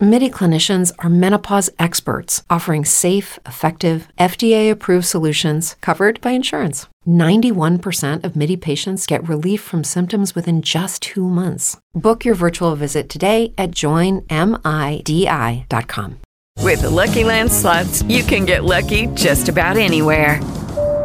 Midi clinicians are menopause experts, offering safe, effective, FDA-approved solutions covered by insurance. 91% of Midi patients get relief from symptoms within just 2 months. Book your virtual visit today at joinmidi.com. With the Lucky Land Slots, you can get lucky just about anywhere.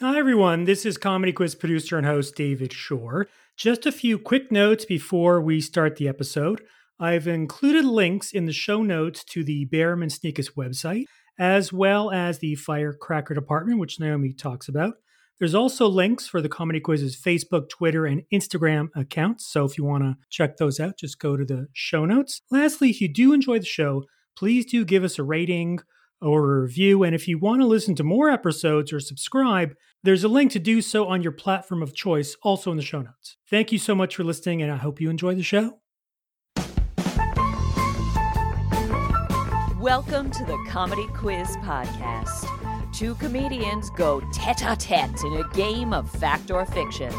Hi, everyone. This is Comedy Quiz producer and host David Shore. Just a few quick notes before we start the episode. I've included links in the show notes to the Baram and Snieckus website, as well as the Firecracker Department, which Naomi talks about. There's also links for the Comedy Quiz's Facebook, Twitter, and Instagram accounts. So if you want to check those out, just go to the show notes. Lastly, if you do enjoy the show, please do give us a rating or a review. And if you want to listen to more episodes or subscribe, there's a link to do so on your platform of choice, also in the show notes. Thank you so much for listening, and I hope you enjoy the show. Welcome to the Comedy Quiz Podcast. Two comedians go tete-a-tete in a game of fact or fiction.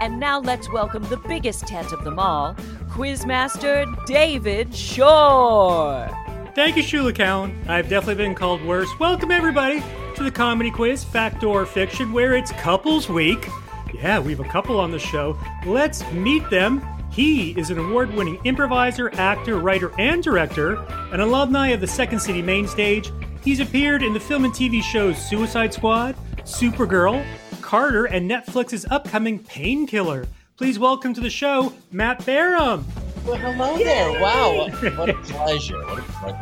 And now let's welcome the biggest tet of them all, Quizmaster David Shore. Thank you, Shulie Cowen. I've definitely been called worse. Welcome, everybody, to the Comedy Quiz, Fact or Fiction, where it's Couples Week. Yeah, we have a couple on the show. Let's meet them. He is an award-winning improviser, actor, writer, and director, an alumni of the Second City main stage. He's appeared in the film and TV shows Suicide Squad, Supergirl, Carter, and Netflix's upcoming Painkiller. Please welcome to the show, Matt Baram. Well, hello there. Wow, what a pleasure.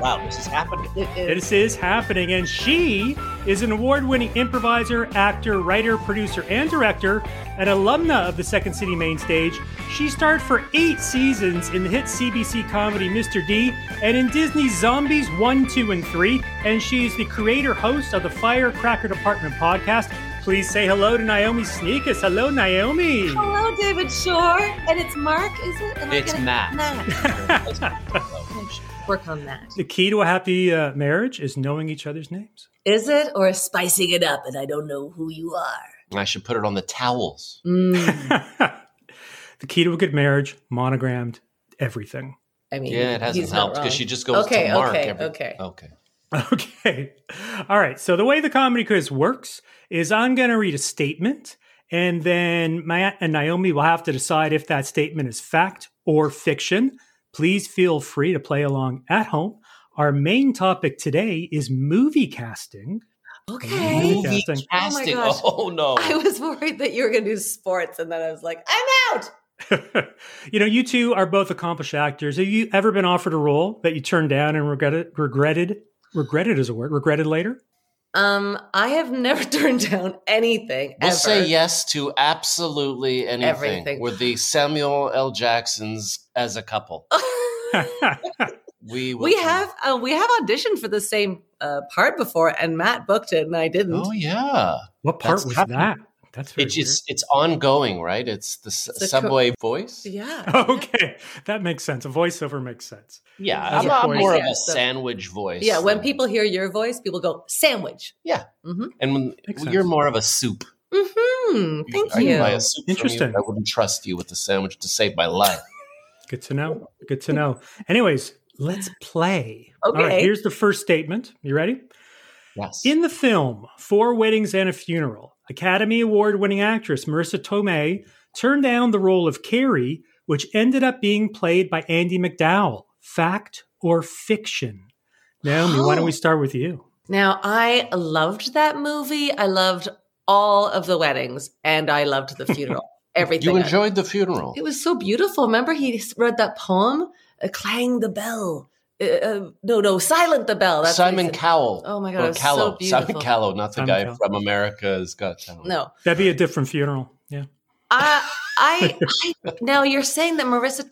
Wow, this is happening. This is happening. And she is an award-winning improviser, actor, writer, producer, and director, an alumna of the Second City main stage. She starred for 8 seasons in the hit CBC comedy Mr. D and in Disney's Zombies 1, 2, and 3. And she is the creator host of the Firecracker Department podcast. Please say hello to Naomi Snieckus. Hello, Naomi. Hello, David Shore. And it's Mark, is it? Matt. Work on that. The key to a happy marriage is knowing each other's names. Is it? Or spicing it up and I don't know who you are. I should put it on the towels. Mm. The key to a good marriage, monogrammed everything. I mean, yeah, it hasn't helped because she just goes to Mark. Okay. All right. So the way the Comedy Quiz works is I'm going to read a statement, and then Matt and Naomi will have to decide if that statement is fact or fiction. Please feel free to play along at home. Our main topic today is movie casting. Okay. Movie casting. Oh, my gosh. Oh, no. I was worried that you were going to do sports, and then I was like, I'm out. You know, you two are both accomplished actors. Have you ever been offered a role that you turned down and regretted? Regretted is a word. Regretted later? I have never turned down anything. We'll say yes to absolutely anything. Everything. We're the Samuel L. Jacksons as a couple. we have auditioned for the same part before, and Matt booked it, and I didn't. Oh yeah, what part was that? That's very it's ongoing, right? It's the subway voice. Yeah. Okay, that makes sense. A voiceover makes sense. Yeah, I'm more of a sandwich voice. Yeah, when people hear your voice, people go sandwich. Yeah, mm-hmm. And when you're more of a soup. Mm-hmm. Thank you. Buy a soup. Interesting. I wouldn't trust you with a sandwich to save my life. Good to know. Anyways, let's play. Okay. All right, here's the first statement. You ready? Yes. In the film Four Weddings and a Funeral, Academy Award-winning actress Marissa Tomei turned down the role of Carrie, which ended up being played by Andie MacDowell. Fact or fiction? Naomi, why don't we start with you? Now, I loved that movie. I loved all of the weddings, and I loved the funeral. Everything. You enjoyed the funeral. It was so beautiful. Remember, he read that poem, Clang the Bell. No, Silent the Bell. That's Simon Cowell. Oh my God, it's so beautiful. Simon Cowell, not the guy from America's Got Talent. No, that'd be a different funeral. Yeah. I now you're saying that Marissa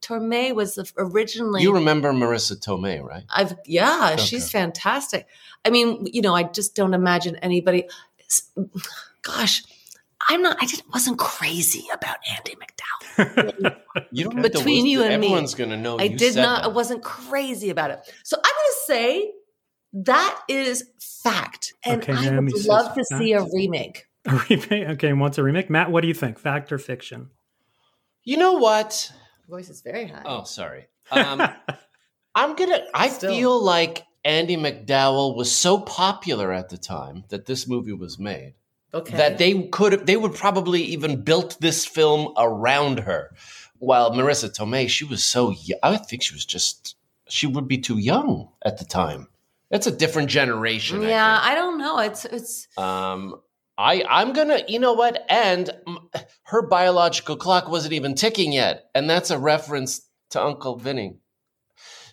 Tomei was originally. You remember Marissa Tomei, right? Okay. She's fantastic. I mean, you know, I just don't imagine anybody. Gosh. I wasn't crazy about Andie MacDowell. You don't have between to you and everyone's me, everyone's going to know. I wasn't crazy about it. So I'm going to say that is fact, and okay, I would love to see a remake. A remake, okay, wants a remake. Matt, what do you think? Fact or fiction? You know what? Your voice is very high. Oh, sorry. I feel like Andie MacDowell was so popular at the time that this movie was made. Okay. That they would probably even build this film around her. While Marissa Tomei, she was so young. I think she would be too young at the time. That's a different generation. Yeah, I don't know. It's. I'm gonna. You know what? And her biological clock wasn't even ticking yet, and that's a reference to Uncle Vinny.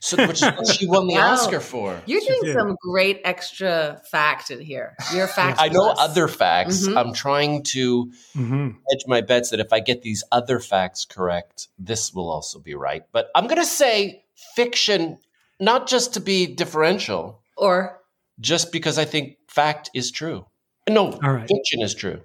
So, which is what she won the Oscar for. You're doing some great extra fact in here. Your facts. I know other facts. Mm-hmm. I'm trying to hedge my bets that if I get these other facts correct, this will also be right. But I'm going to say fiction, not just to be differential. Or? Just because I think fact is true. No, Fiction is true.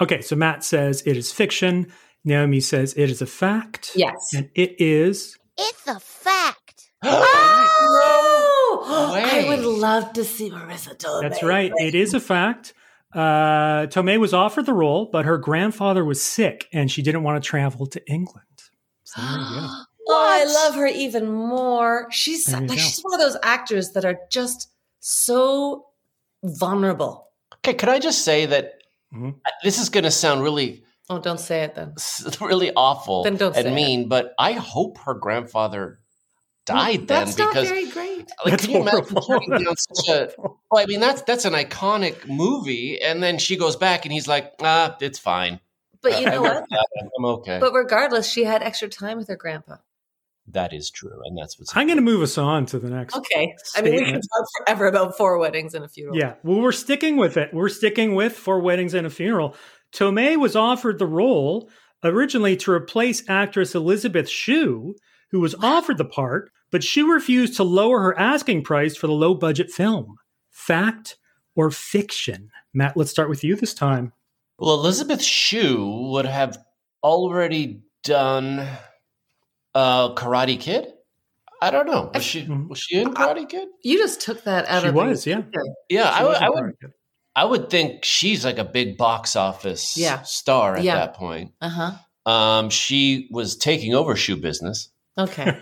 Okay, so Matt says it is fiction. Naomi says it is a fact. Yes. And it is? It's a fact. Oh! I would love to see Marissa Tomei. That's right. It is a fact. Tomei was offered the role, but her grandfather was sick, and she didn't want to travel to England. So there you go. Oh, I love her even more. She's one of those actors that are just so vulnerable. Okay, could I just say that this is going to sound really... Oh, don't say it then. Really awful then don't and mean, it. But I hope her grandfather... died then that's because not very great. Like, can you imagine turning down such a? Well, I mean that's an iconic movie, and then she goes back, and he's like, it's fine. But you know what? I'm okay. But regardless, she had extra time with her grandpa. That is true, and that's what's. I'm going to move us on to the next. Okay, statement. I mean we can talk forever about Four Weddings and a Funeral. Yeah, well, we're sticking with it. We're sticking with Four Weddings and a Funeral. Tomei was offered the role originally to replace actress Elizabeth Shue, who was offered the part, but she refused to lower her asking price for the low-budget film. Fact or fiction? Matt, let's start with you this time. Well, Elizabeth Shue would have already done Karate Kid. I don't know. Was she in Karate Kid? You just took that out of the... She was, yeah. Yeah, I would think she's like a big box office star at that point. Uh-huh. She was taking over shoe business. Okay.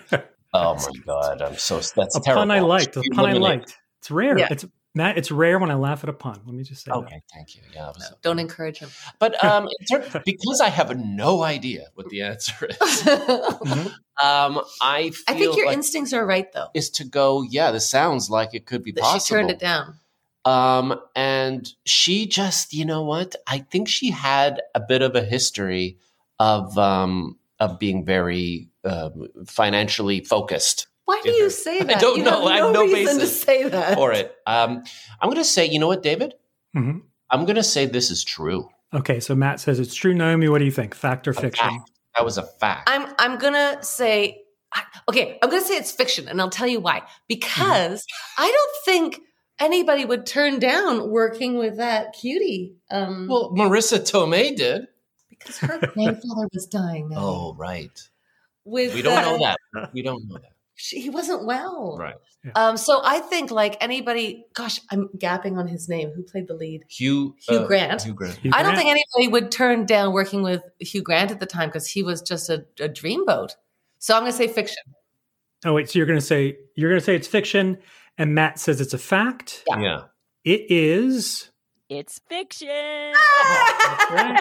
Oh my God! That's a terrible. Pun I liked. A pun I liked. It's rare. Yeah. It's Matt. It's rare when I laugh at a pun. Let me just say. Okay, thank you. Yeah. Don't encourage him. But because I have no idea what the answer is, I think your instincts are right, though. Is to go. Yeah, this sounds like it could be possible. She turned it down. And she just, you know what? I think she had a bit of a history of being very. Financially focused. Why do you say that? I don't know. I have no reason to say that for it. I'm going to say, you know what, David? Mm-hmm. I'm going to say this is true. Okay, so Matt says it's true. Naomi, what do you think? Fact or fiction? Fact. That was a fact. I'm going to say, I'm going to say it's fiction, and I'll tell you why. Because I don't think anybody would turn down working with that cutie. Well, Marissa Tomei did. Because her grandfather was dying. Now. Oh, right. We don't know that. We don't know that. He wasn't well. Right. Yeah. So I think like anybody, gosh, I'm gapping on his name. Who played the lead? Hugh Grant. I don't think anybody would turn down working with Hugh Grant at the time because he was just a dreamboat. So I'm going to say fiction. Oh, wait. So you're going to say it's fiction and Matt says it's a fact. Yeah. It is... It's fiction. That's right.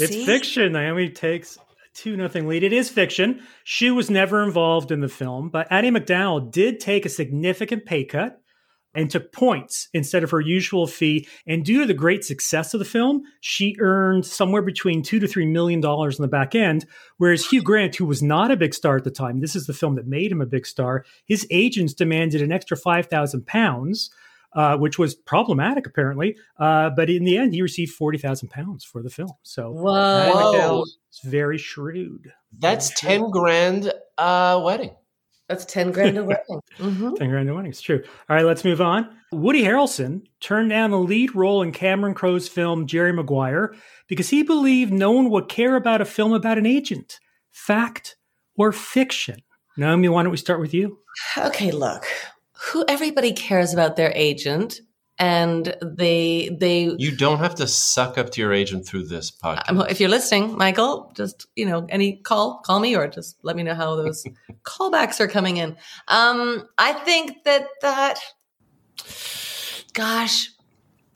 It's fiction. Naomi takes... 2-0 lead. It is fiction. She was never involved in the film, but Andie MacDowell did take a significant pay cut and to points instead of her usual fee. And due to the great success of the film, she earned somewhere between $2 to $3 million on the back end, whereas Hugh Grant, who was not a big star at the time, this is the film that made him a big star, his agents demanded an extra £5,000, which was problematic, apparently. But in the end, he received 40,000 pounds for the film. So it's very shrewd. That's $10,000 wedding. That's $10,000 a wedding. Mm-hmm. $10,000 a wedding. It's true. All right, let's move on. Woody Harrelson turned down the lead role in Cameron Crowe's film Jerry Maguire because he believed no one would care about a film about an agent. Fact or fiction? Naomi, why don't we start with you? Okay, look, everybody cares about their agent, and they you don't have to suck up to your agent through this podcast. If you're listening, Michael, just, you know, any call me, or just let me know how those callbacks are coming in. I think that gosh,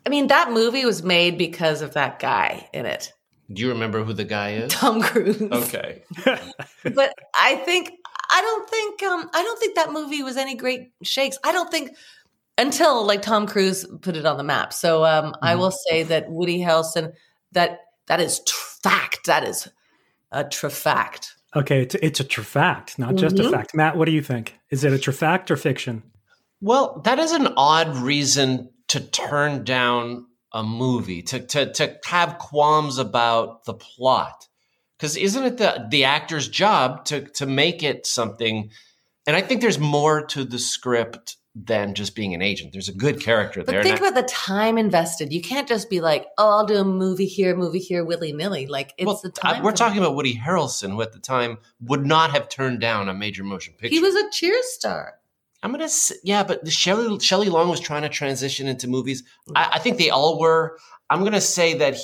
I mean, that movie was made because of that guy in it. Do you remember who the guy is? Tom Cruise. Okay. But I don't think that movie was any great shakes. I don't think until like Tom Cruise put it on the map. So I will say that Woody Harrelson, that is fact. That is a true fact. Okay, it's a true fact, not just a fact. Matt, what do you think? Is it a true fact or fiction? Well, that is an odd reason to turn down a movie, to have qualms about the plot. Because isn't it the actor's job to make it something? And I think there's more to the script than just being an agent. There's a good character there. But think about the time invested. You can't just be like, oh, I'll do a movie here, willy-nilly. Like, it's the time. We're talking about Woody Harrelson, who at the time would not have turned down a major motion picture. He was a Cheers star. But Shelley Long was trying to transition into movies. I think they all were. I'm going to say that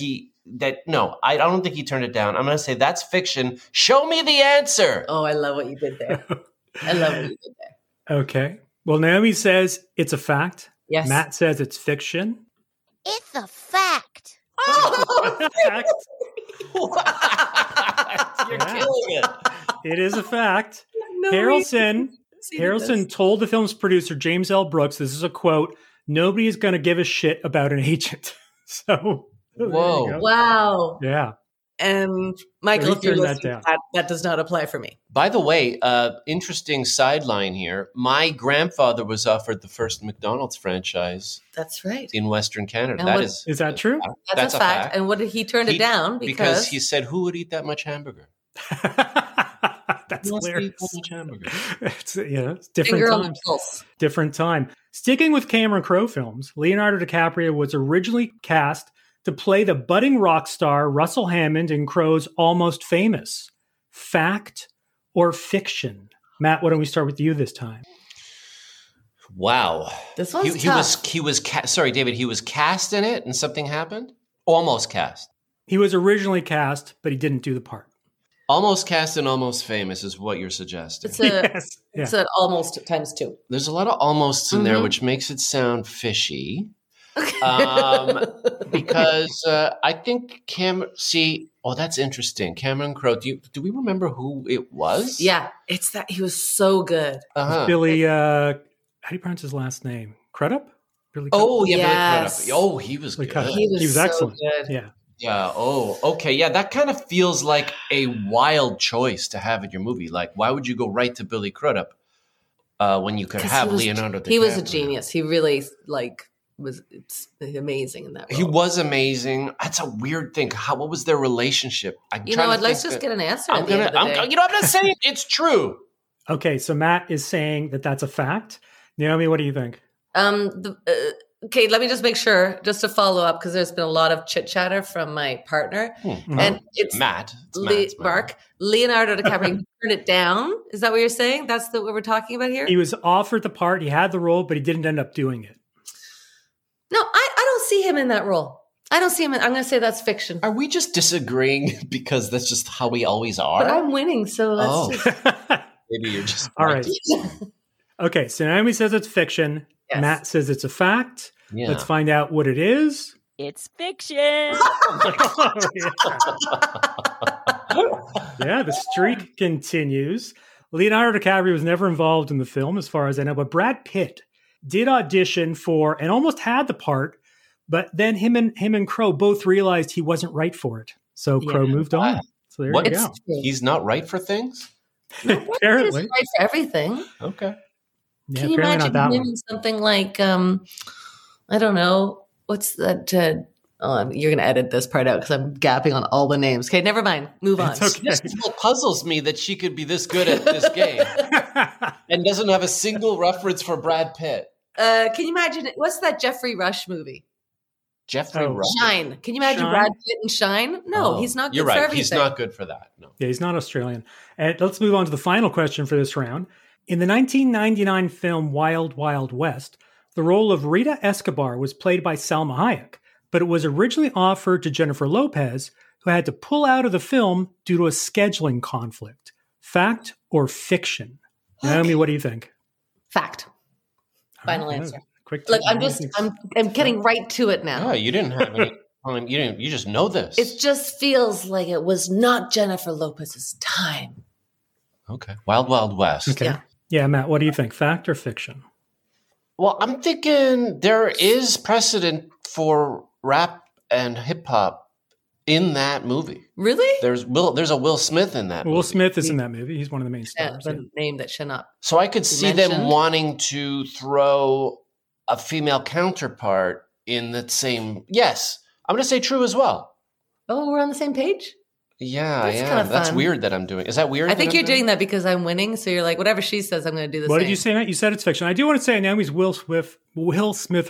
I don't think he turned it down. I'm going to say that's fiction. Show me the answer. Oh, I love what you did there. Okay. Well, Naomi says it's a fact. Yes. Matt says it's fiction. It's a fact. Oh, fact. You're killing it. It is a fact. No, Harrelson told the film's producer, James L. Brooks, this is a quote, "Nobody is going to give a shit about an agent." So, whoa. Wow. Yeah. And Michael, if you're listening, that does not apply for me. By the way, interesting sideline here. My grandfather was offered the first McDonald's franchise. That's right. In Western Canada. And is that true? That's a fact. And what did he turn it down? Because he said, who would eat that much hamburger? That's hilarious. It's different times. Different time. Sticking with Cameron Crowe films, Leonardo DiCaprio was originally cast to play the budding rock star Russell Hammond in Crowe's Almost Famous. Fact or fiction? Matt, why don't we start with you this time? Wow. This one's tough. Sorry, David, he was cast in it and something happened? Almost cast. He was originally cast, but he didn't do the part. Almost cast and Almost Famous is what you're suggesting. It's an almost times two. There's a lot of almosts in there, which makes it sound fishy. Because I think that's interesting. Cameron Crowe. Do we remember who it was? Yeah, it's that he was so good. Uh-huh. Billy, how do you pronounce his last name? Crudup? Billy Crudup? Oh yeah, yes. Billy Crudup. Oh, he was good. He was excellent. So good. Yeah. Yeah. Oh, okay. Yeah, that kind of feels like a wild choice to have in your movie. Like, why would you go right to Billy Crudup when you could have Leonardo DiCaprio? He was a genius. He really was amazing in that role. He was amazing. That's a weird thing. What was their relationship? Let's just get an answer. I'm not saying it's true. Okay, so Matt is saying that's a fact. Naomi, what do you think? Okay, let me just make sure, just to follow up, because there's been a lot of chit chatter from my partner, and it's Matt. Leonardo DiCaprio turned it down. Is that what you're saying? That's what we're talking about here. He was offered the part, he had the role, but he didn't end up doing it. No, I don't see him in that role. I'm going to say that's fiction. Are we just disagreeing because that's just how we always are? But I'm winning, so that's maybe you're just all right. Okay, so Naomi says it's fiction. Yes. Matt says it's a fact. Yeah. Let's find out what it is. It's fiction. Yeah, the streak continues. Leonardo DiCaprio was never involved in the film, as far as I know, but Brad Pitt did audition for and almost had the part, but then him and Crowe both realized he wasn't right for it. So Crowe moved on. So there you go. He's not right for things? No, apparently. He's right for everything. Okay. Yeah, can you imagine doing something like, I don't know, what's that? You're going to edit this part out because I'm gapping on all the names. Okay, never mind. Move on. Okay. This still puzzles me that she could be this good at this game and doesn't have a single reference for Brad Pitt. Can you imagine? What's that Jeffrey Rush movie? Jeffrey Rush. Shine. Can you imagine Brad Pitt and Shine? No, he's not good for everything. He's not good for that. No. Yeah, he's not Australian. And let's move on to the final question for this round. In the 1999 film Wild Wild West, the role of Rita Escobar was played by Salma Hayek, but it was originally offered to Jennifer Lopez, who had to pull out of the film due to a scheduling conflict. Fact or fiction? Naomi, what do you think? Fact. Final answer. Quick. Look, I'm getting right to it now. No, you didn't have any time. You just know this. It just feels like it was not Jennifer Lopez's time. Okay. Wild Wild West. Okay. Yeah, Matt, what do you think? Fact or fiction? Well, I'm thinking there is precedent for rap and hip hop in that movie. Really? There's a Will Smith in that movie. Will Smith is in that movie. He's one of the main stars. A name that should not. So I could see them wanting to throw a female counterpart in that same. Yes, I'm going to say true as well. Oh, we're on the same page? Yeah, that's kind of fun. That's weird that I'm doing. Is that weird? I think you're doing that because I'm winning. So you're like, whatever she says, I'm going to do the same. What did you say, Matt? You said it's fiction. I do want to say Naomi's Will Smith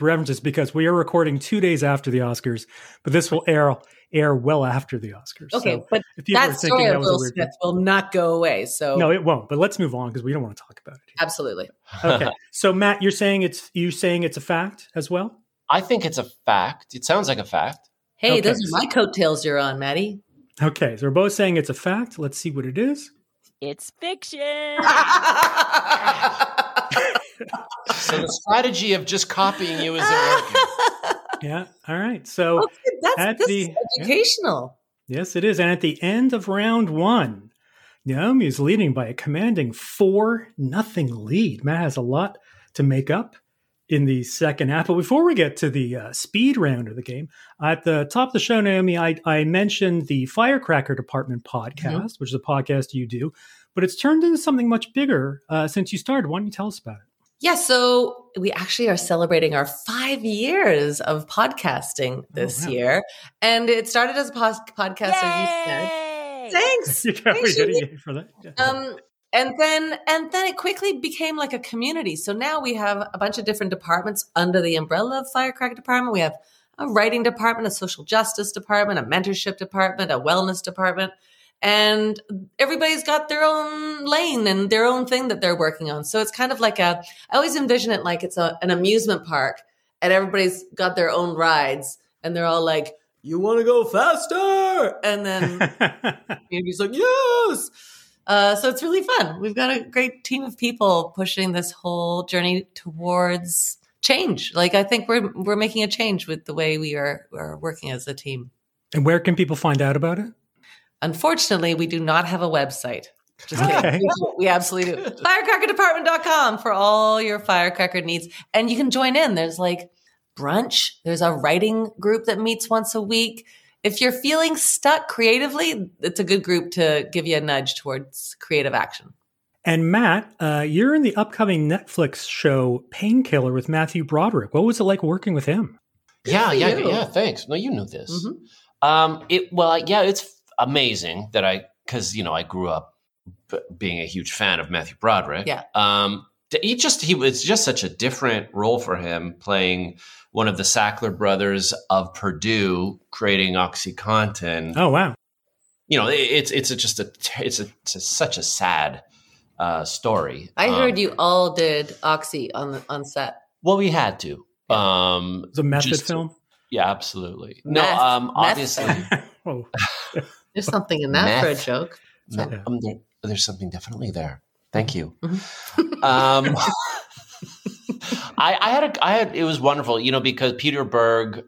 references because we are recording 2 days after the Oscars, but this will air well after the Oscars. Okay, so but that story of Will Smith will not go away. So no, it won't. But let's move on because we don't want to talk about it here. Absolutely. Okay. So Matt, you're saying it's a fact as well? I think it's a fact. It sounds like a fact. Hey, those are my coattails you're on, Maddie. Okay, so we're both saying it's a fact. Let's see what it is. It's fiction. So the strategy of just copying you is working. Yeah, all right. So that's educational. Yeah, yes, it is. And at the end of round one, Naomi is leading by a commanding 4-0 lead. Matt has a lot to make up in the second half. But before we get to the speed round of the game, at the top of the show, Naomi, I mentioned the Firecracker Department podcast, which is a podcast you do, but it's turned into something much bigger since you started. Why don't you tell us about it? Yeah, so we actually are celebrating our 5 years of podcasting this year. And it started as a podcast, as you said. Thanks. Thanks for that. Yeah. And then it quickly became like a community. So now we have a bunch of different departments under the umbrella of Firecracker Department. We have a writing department, a social justice department, a mentorship department, a wellness department. And everybody's got their own lane and their own thing that they're working on. So it's kind of like I always envision it like it's an amusement park and everybody's got their own rides and they're all like, you want to go faster? And then he's like, yes. So it's really fun. We've got a great team of people pushing this whole journey towards change. Like I think we're making a change with the way we're working as a team. And where can people find out about it? Unfortunately, we do not have a website. Just kidding. We absolutely do. Firecrackerdepartment.com for all your firecracker needs. And you can join in. There's like brunch. There's a writing group that meets once a week. If you're feeling stuck creatively, it's a good group to give you a nudge towards creative action. And Matt, you're in the upcoming Netflix show Painkiller with Matthew Broderick. What was it like working with him? Yeah. Thanks. No, you knew this. Mm-hmm. It's amazing that I grew up being a huge fan of Matthew Broderick. Yeah. It's just such a different role for him playing one of the Sackler brothers of Purdue creating OxyContin. Oh, wow. You know, it's such a sad story. I heard you all did Oxy on set. Well, we had to. The method film? Yeah, absolutely. Meth, no, obviously. Oh. There's something in that for a joke. No, yeah. There's something definitely there. Thank you. Mm-hmm. It was wonderful, you know, because Peter Berg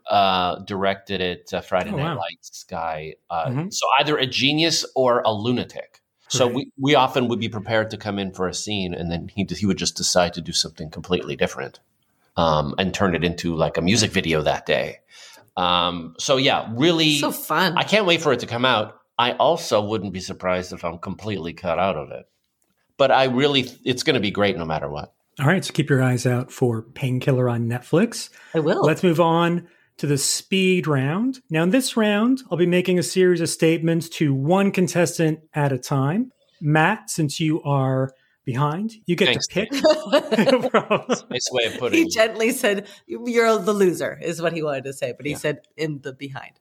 directed it, Friday Night Lights guy. So either a genius or a lunatic. Right. So we often would be prepared to come in for a scene, and then he would just decide to do something completely different. and turned it into like a music video that day. So yeah, really so fun. I can't wait for it to come out. I also wouldn't be surprised if I'm completely cut out of it, but I really, it's going to be great no matter what. All right. So keep your eyes out for Painkiller on Netflix. I will. Let's move on to the speed round. Now in this round, I'll be making a series of statements to one contestant at a time. Matt, since you are behind, you get to pick. Nice way of putting it. He gently said, you're the loser is what he wanted to say, but he said in the behind.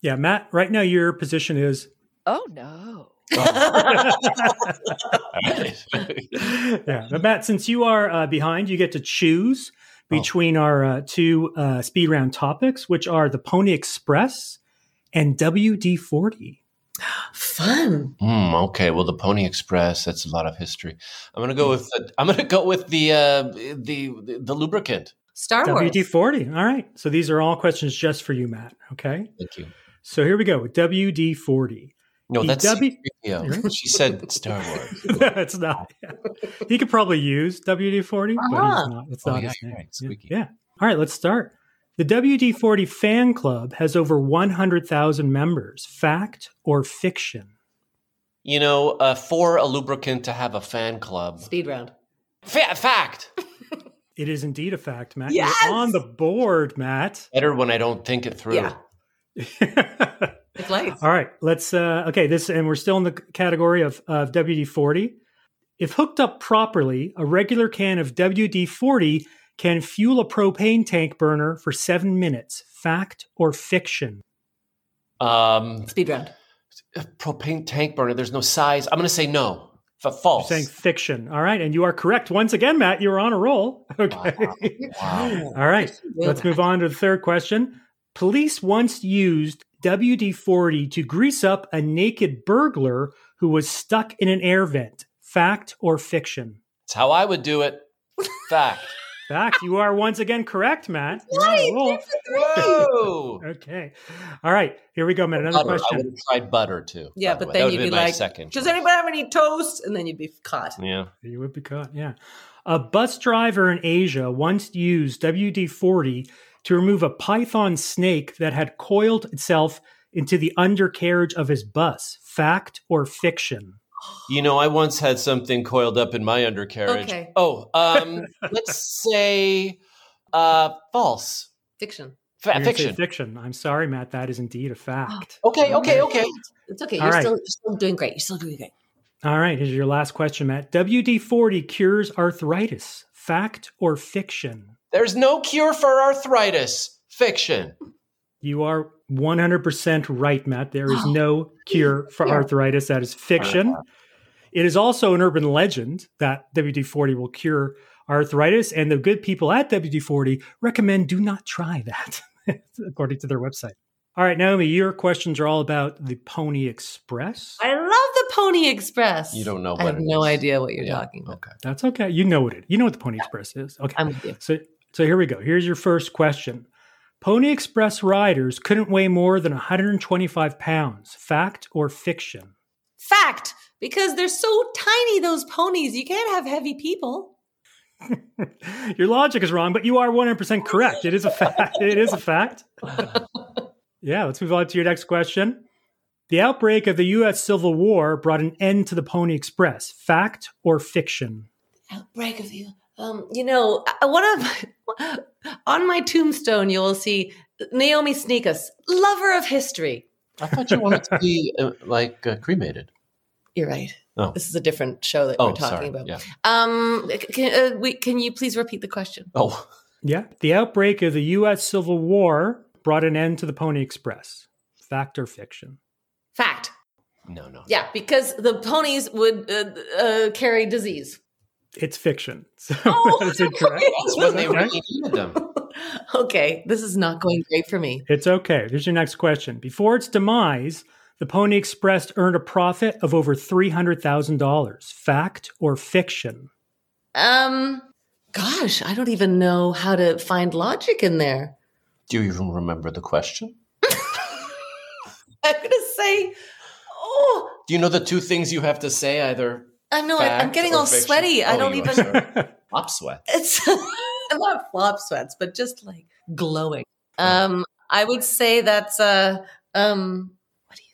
Yeah, Matt, right now your position is... Oh, no. Yeah, but Matt, since you are behind, you get to choose between our two speed round topics, which are the Pony Express and WD-40. Fun. Okay. Well, the Pony Express—that's a lot of history. I'm going to go with the lubricant. Star Wars. WD-40. All right. So these are all questions just for you, Matt. Okay. Thank you. So here we go. WD-40. No, that's C-3PO. She said Star Wars. That's not. Yeah. He could probably use WD-40, but he's not. It's not his name. Right. Squeaky. Yeah. All right. Let's start. The WD-40 fan club has over 100,000 members. Fact or fiction? You know, for a lubricant to have a fan club. Speed round. Fact. It is indeed a fact, Matt. Yes! You're on the board, Matt. Better when I don't think it through. Yeah. It's nice. All right. Let's, and we're still in the category of WD-40. If hooked up properly, a regular can of WD-40 can fuel a propane tank burner for 7 minutes. Fact or fiction? Speed round. Propane tank burner. There's no size. I'm going to say no. False. You're saying fiction. All right. And you are correct. Once again, Matt, you're on a roll. Okay. Wow. All right. Let's move on to the third question. Police once used WD-40 to grease up a naked burglar who was stuck in an air vent. Fact or fiction? That's how I would do it. Fact. Fact, you are once again correct, Matt. Right, wow. Whoa. Okay. All right, here we go, Matt. Another question. I would have tried butter, too. Yeah, but then you'd be like, does anybody have any toast? And then you'd be caught. Yeah. You would be caught, yeah. A bus driver in Asia once used WD-40 to remove a python snake that had coiled itself into the undercarriage of his bus. Fact or fiction? You know, I once had something coiled up in my undercarriage. Okay. Oh, let's say false. Fiction. Fiction. Fiction. I'm sorry, Matt. That is indeed a fact. Okay. It's okay. You're still doing great. You're still doing great. All right. Here's your last question, Matt. WD-40 cures arthritis. Fact or fiction? There's no cure for arthritis. Fiction. You are 100% right, Matt. There is no cure for arthritis. That is fiction. It is also an urban legend that WD-40 will cure arthritis, and the good people at WD-40 recommend do not try that, according to their website. All right, Naomi, your questions are all about the Pony Express. I love the Pony Express. You don't know what it is. I have no idea what you're talking about. Okay. That's okay. You know what it is. You know what the Pony Express is. Okay. I'm with you. So here we go. Here's your first question. Pony Express riders couldn't weigh more than 125 pounds. Fact or fiction? Fact, because they're so tiny, those ponies. You can't have heavy people. Your logic is wrong, but you are 100% correct. It is a fact. It is a fact. Yeah, let's move on to your next question. The outbreak of the U.S. Civil War brought an end to the Pony Express. Fact or fiction? Outbreak of the you know, on my tombstone, you will see Naomi Snieckus, lover of history. I thought you wanted to be cremated. You're right. Oh. This is a different show that we're talking about. Yeah. Can you please repeat the question? Oh, yeah. The outbreak of the U.S. Civil War brought an end to the Pony Express. Fact or fiction? Fact. No. Yeah, because the ponies would carry disease. It's fiction. So that's incorrect. That's when they really needed them. Okay, this is not going great for me. It's okay. Here's your next question. Before its demise, the Pony Express earned a profit of over $300,000. Fact or fiction? Gosh, I don't even know how to find logic in there. Do you even remember the question? I'm going to say, do you know the two things you have to say either? I know. I'm getting all sweaty. I don't even. I'm sweat. It's I love flop sweats, but just like glowing. I would say that's what do you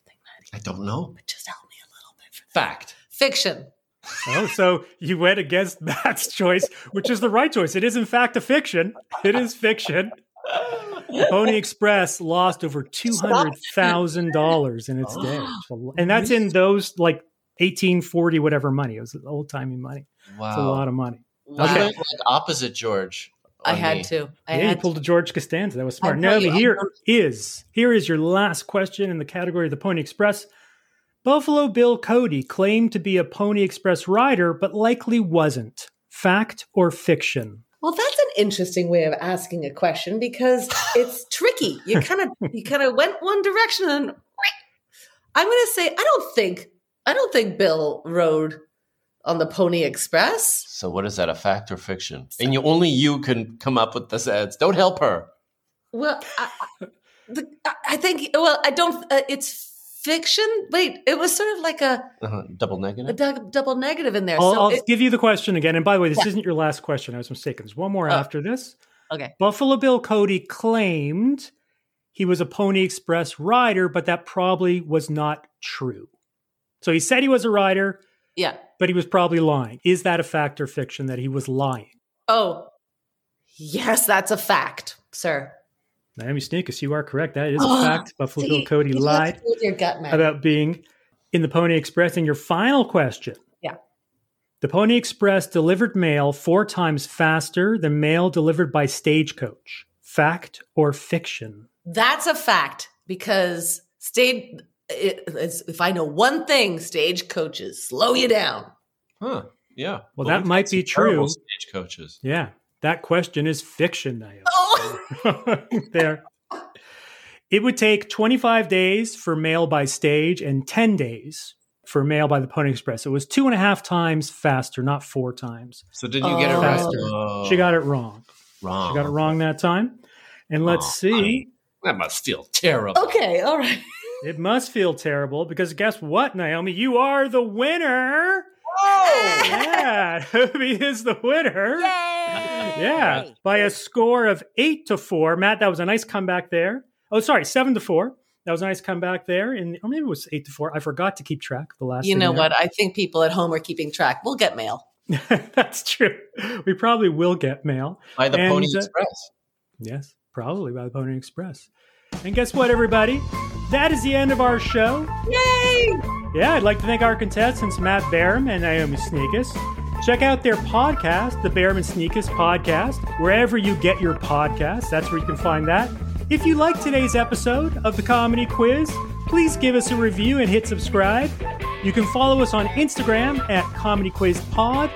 think, Maddie? I don't know. But just help me a little bit. Fact. Fiction. Oh, so you went against Matt's choice, which is the right choice. It is, in fact, a fiction. It is fiction. Pony Express lost over $200,000 in its day. And that's in those like 1840 whatever money. It was old-timey money. Wow. It's a lot of money. Wow. Okay. Like opposite George. I had to. You pulled a George Costanza. That was smart. Naomi, here is your last question in the category of the Pony Express. Buffalo Bill Cody claimed to be a Pony Express rider, but likely wasn't. Fact or fiction? Well, that's an interesting way of asking a question because it's tricky. You kind of went one direction, and I'm going to say I don't think Bill rode on the Pony Express. So, what is that? A fact or fiction? And only you can come up with this. Don't help her. Well, I think. It's fiction? Wait, it was sort of like a double negative. A double negative in there. I'll give you the question again. And by the way, this isn't your last question. I was mistaken. There's one more after this. Okay. Buffalo Bill Cody claimed he was a Pony Express rider, but that probably was not true. So he said he was a rider. Yeah. But he was probably lying. Is that a fact or fiction that he was lying? Oh, yes, that's a fact, sir. Naomi Snieckus, you are correct. That is a fact. Buffalo Bill Cody lied about being in the Pony Express. And your final question. Yeah. The Pony Express delivered mail 4 times faster than mail delivered by stagecoach. Fact or fiction? That's a fact because if I know one thing, stagecoaches slow you down. Huh. Yeah. Well, that might be true. Stagecoaches. Yeah. That question is fiction, Naomi. Oh. There. It would take 25 days for mail by stage and 10 days for mail by the Pony Express. It was 2.5 times faster, not 4 times. So did you get it right? Oh. She got it wrong. She got it wrong that time. And let's see. That must feel terrible. Okay, all right. It must feel terrible because guess what, Naomi? You are the winner. Oh, yeah. Naomi is the winner. Yay! Yeah. By a score of 8-4. Matt, that was a nice comeback there. Oh, sorry. 7-4. That was a nice comeback there. And maybe it was 8-4. I forgot to keep track of the last. You know what? I think people at home are keeping track. We'll get mail. That's true. We probably will get mail. By the Pony Express. Yes, probably by the Pony Express. And guess what, everybody? That is the end of our show. Yay! Yeah, I'd like to thank our contestants, Matt Baram and Naomi Snieckus. Check out their podcast, the Baram and Snieckus Podcast, wherever you get your podcasts. That's where you can find that. If you like today's episode of The Comedy Quiz, please give us a review and hit subscribe. You can follow us on Instagram at Comedy Quiz Pod.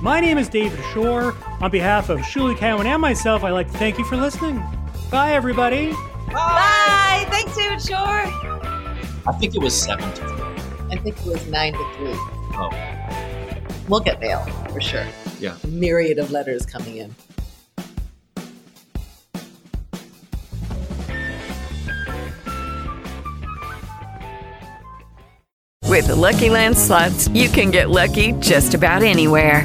My name is David Shore. On behalf of Shulie Cowen and myself, I'd like to thank you for listening. Bye, everybody. Bye. Thanks, David Shore. I think it was 7-3. I think it was 9-3. Oh. We'll get mail for sure. Yeah. A myriad of letters coming in. With Lucky Land Slots, you can get lucky just about anywhere.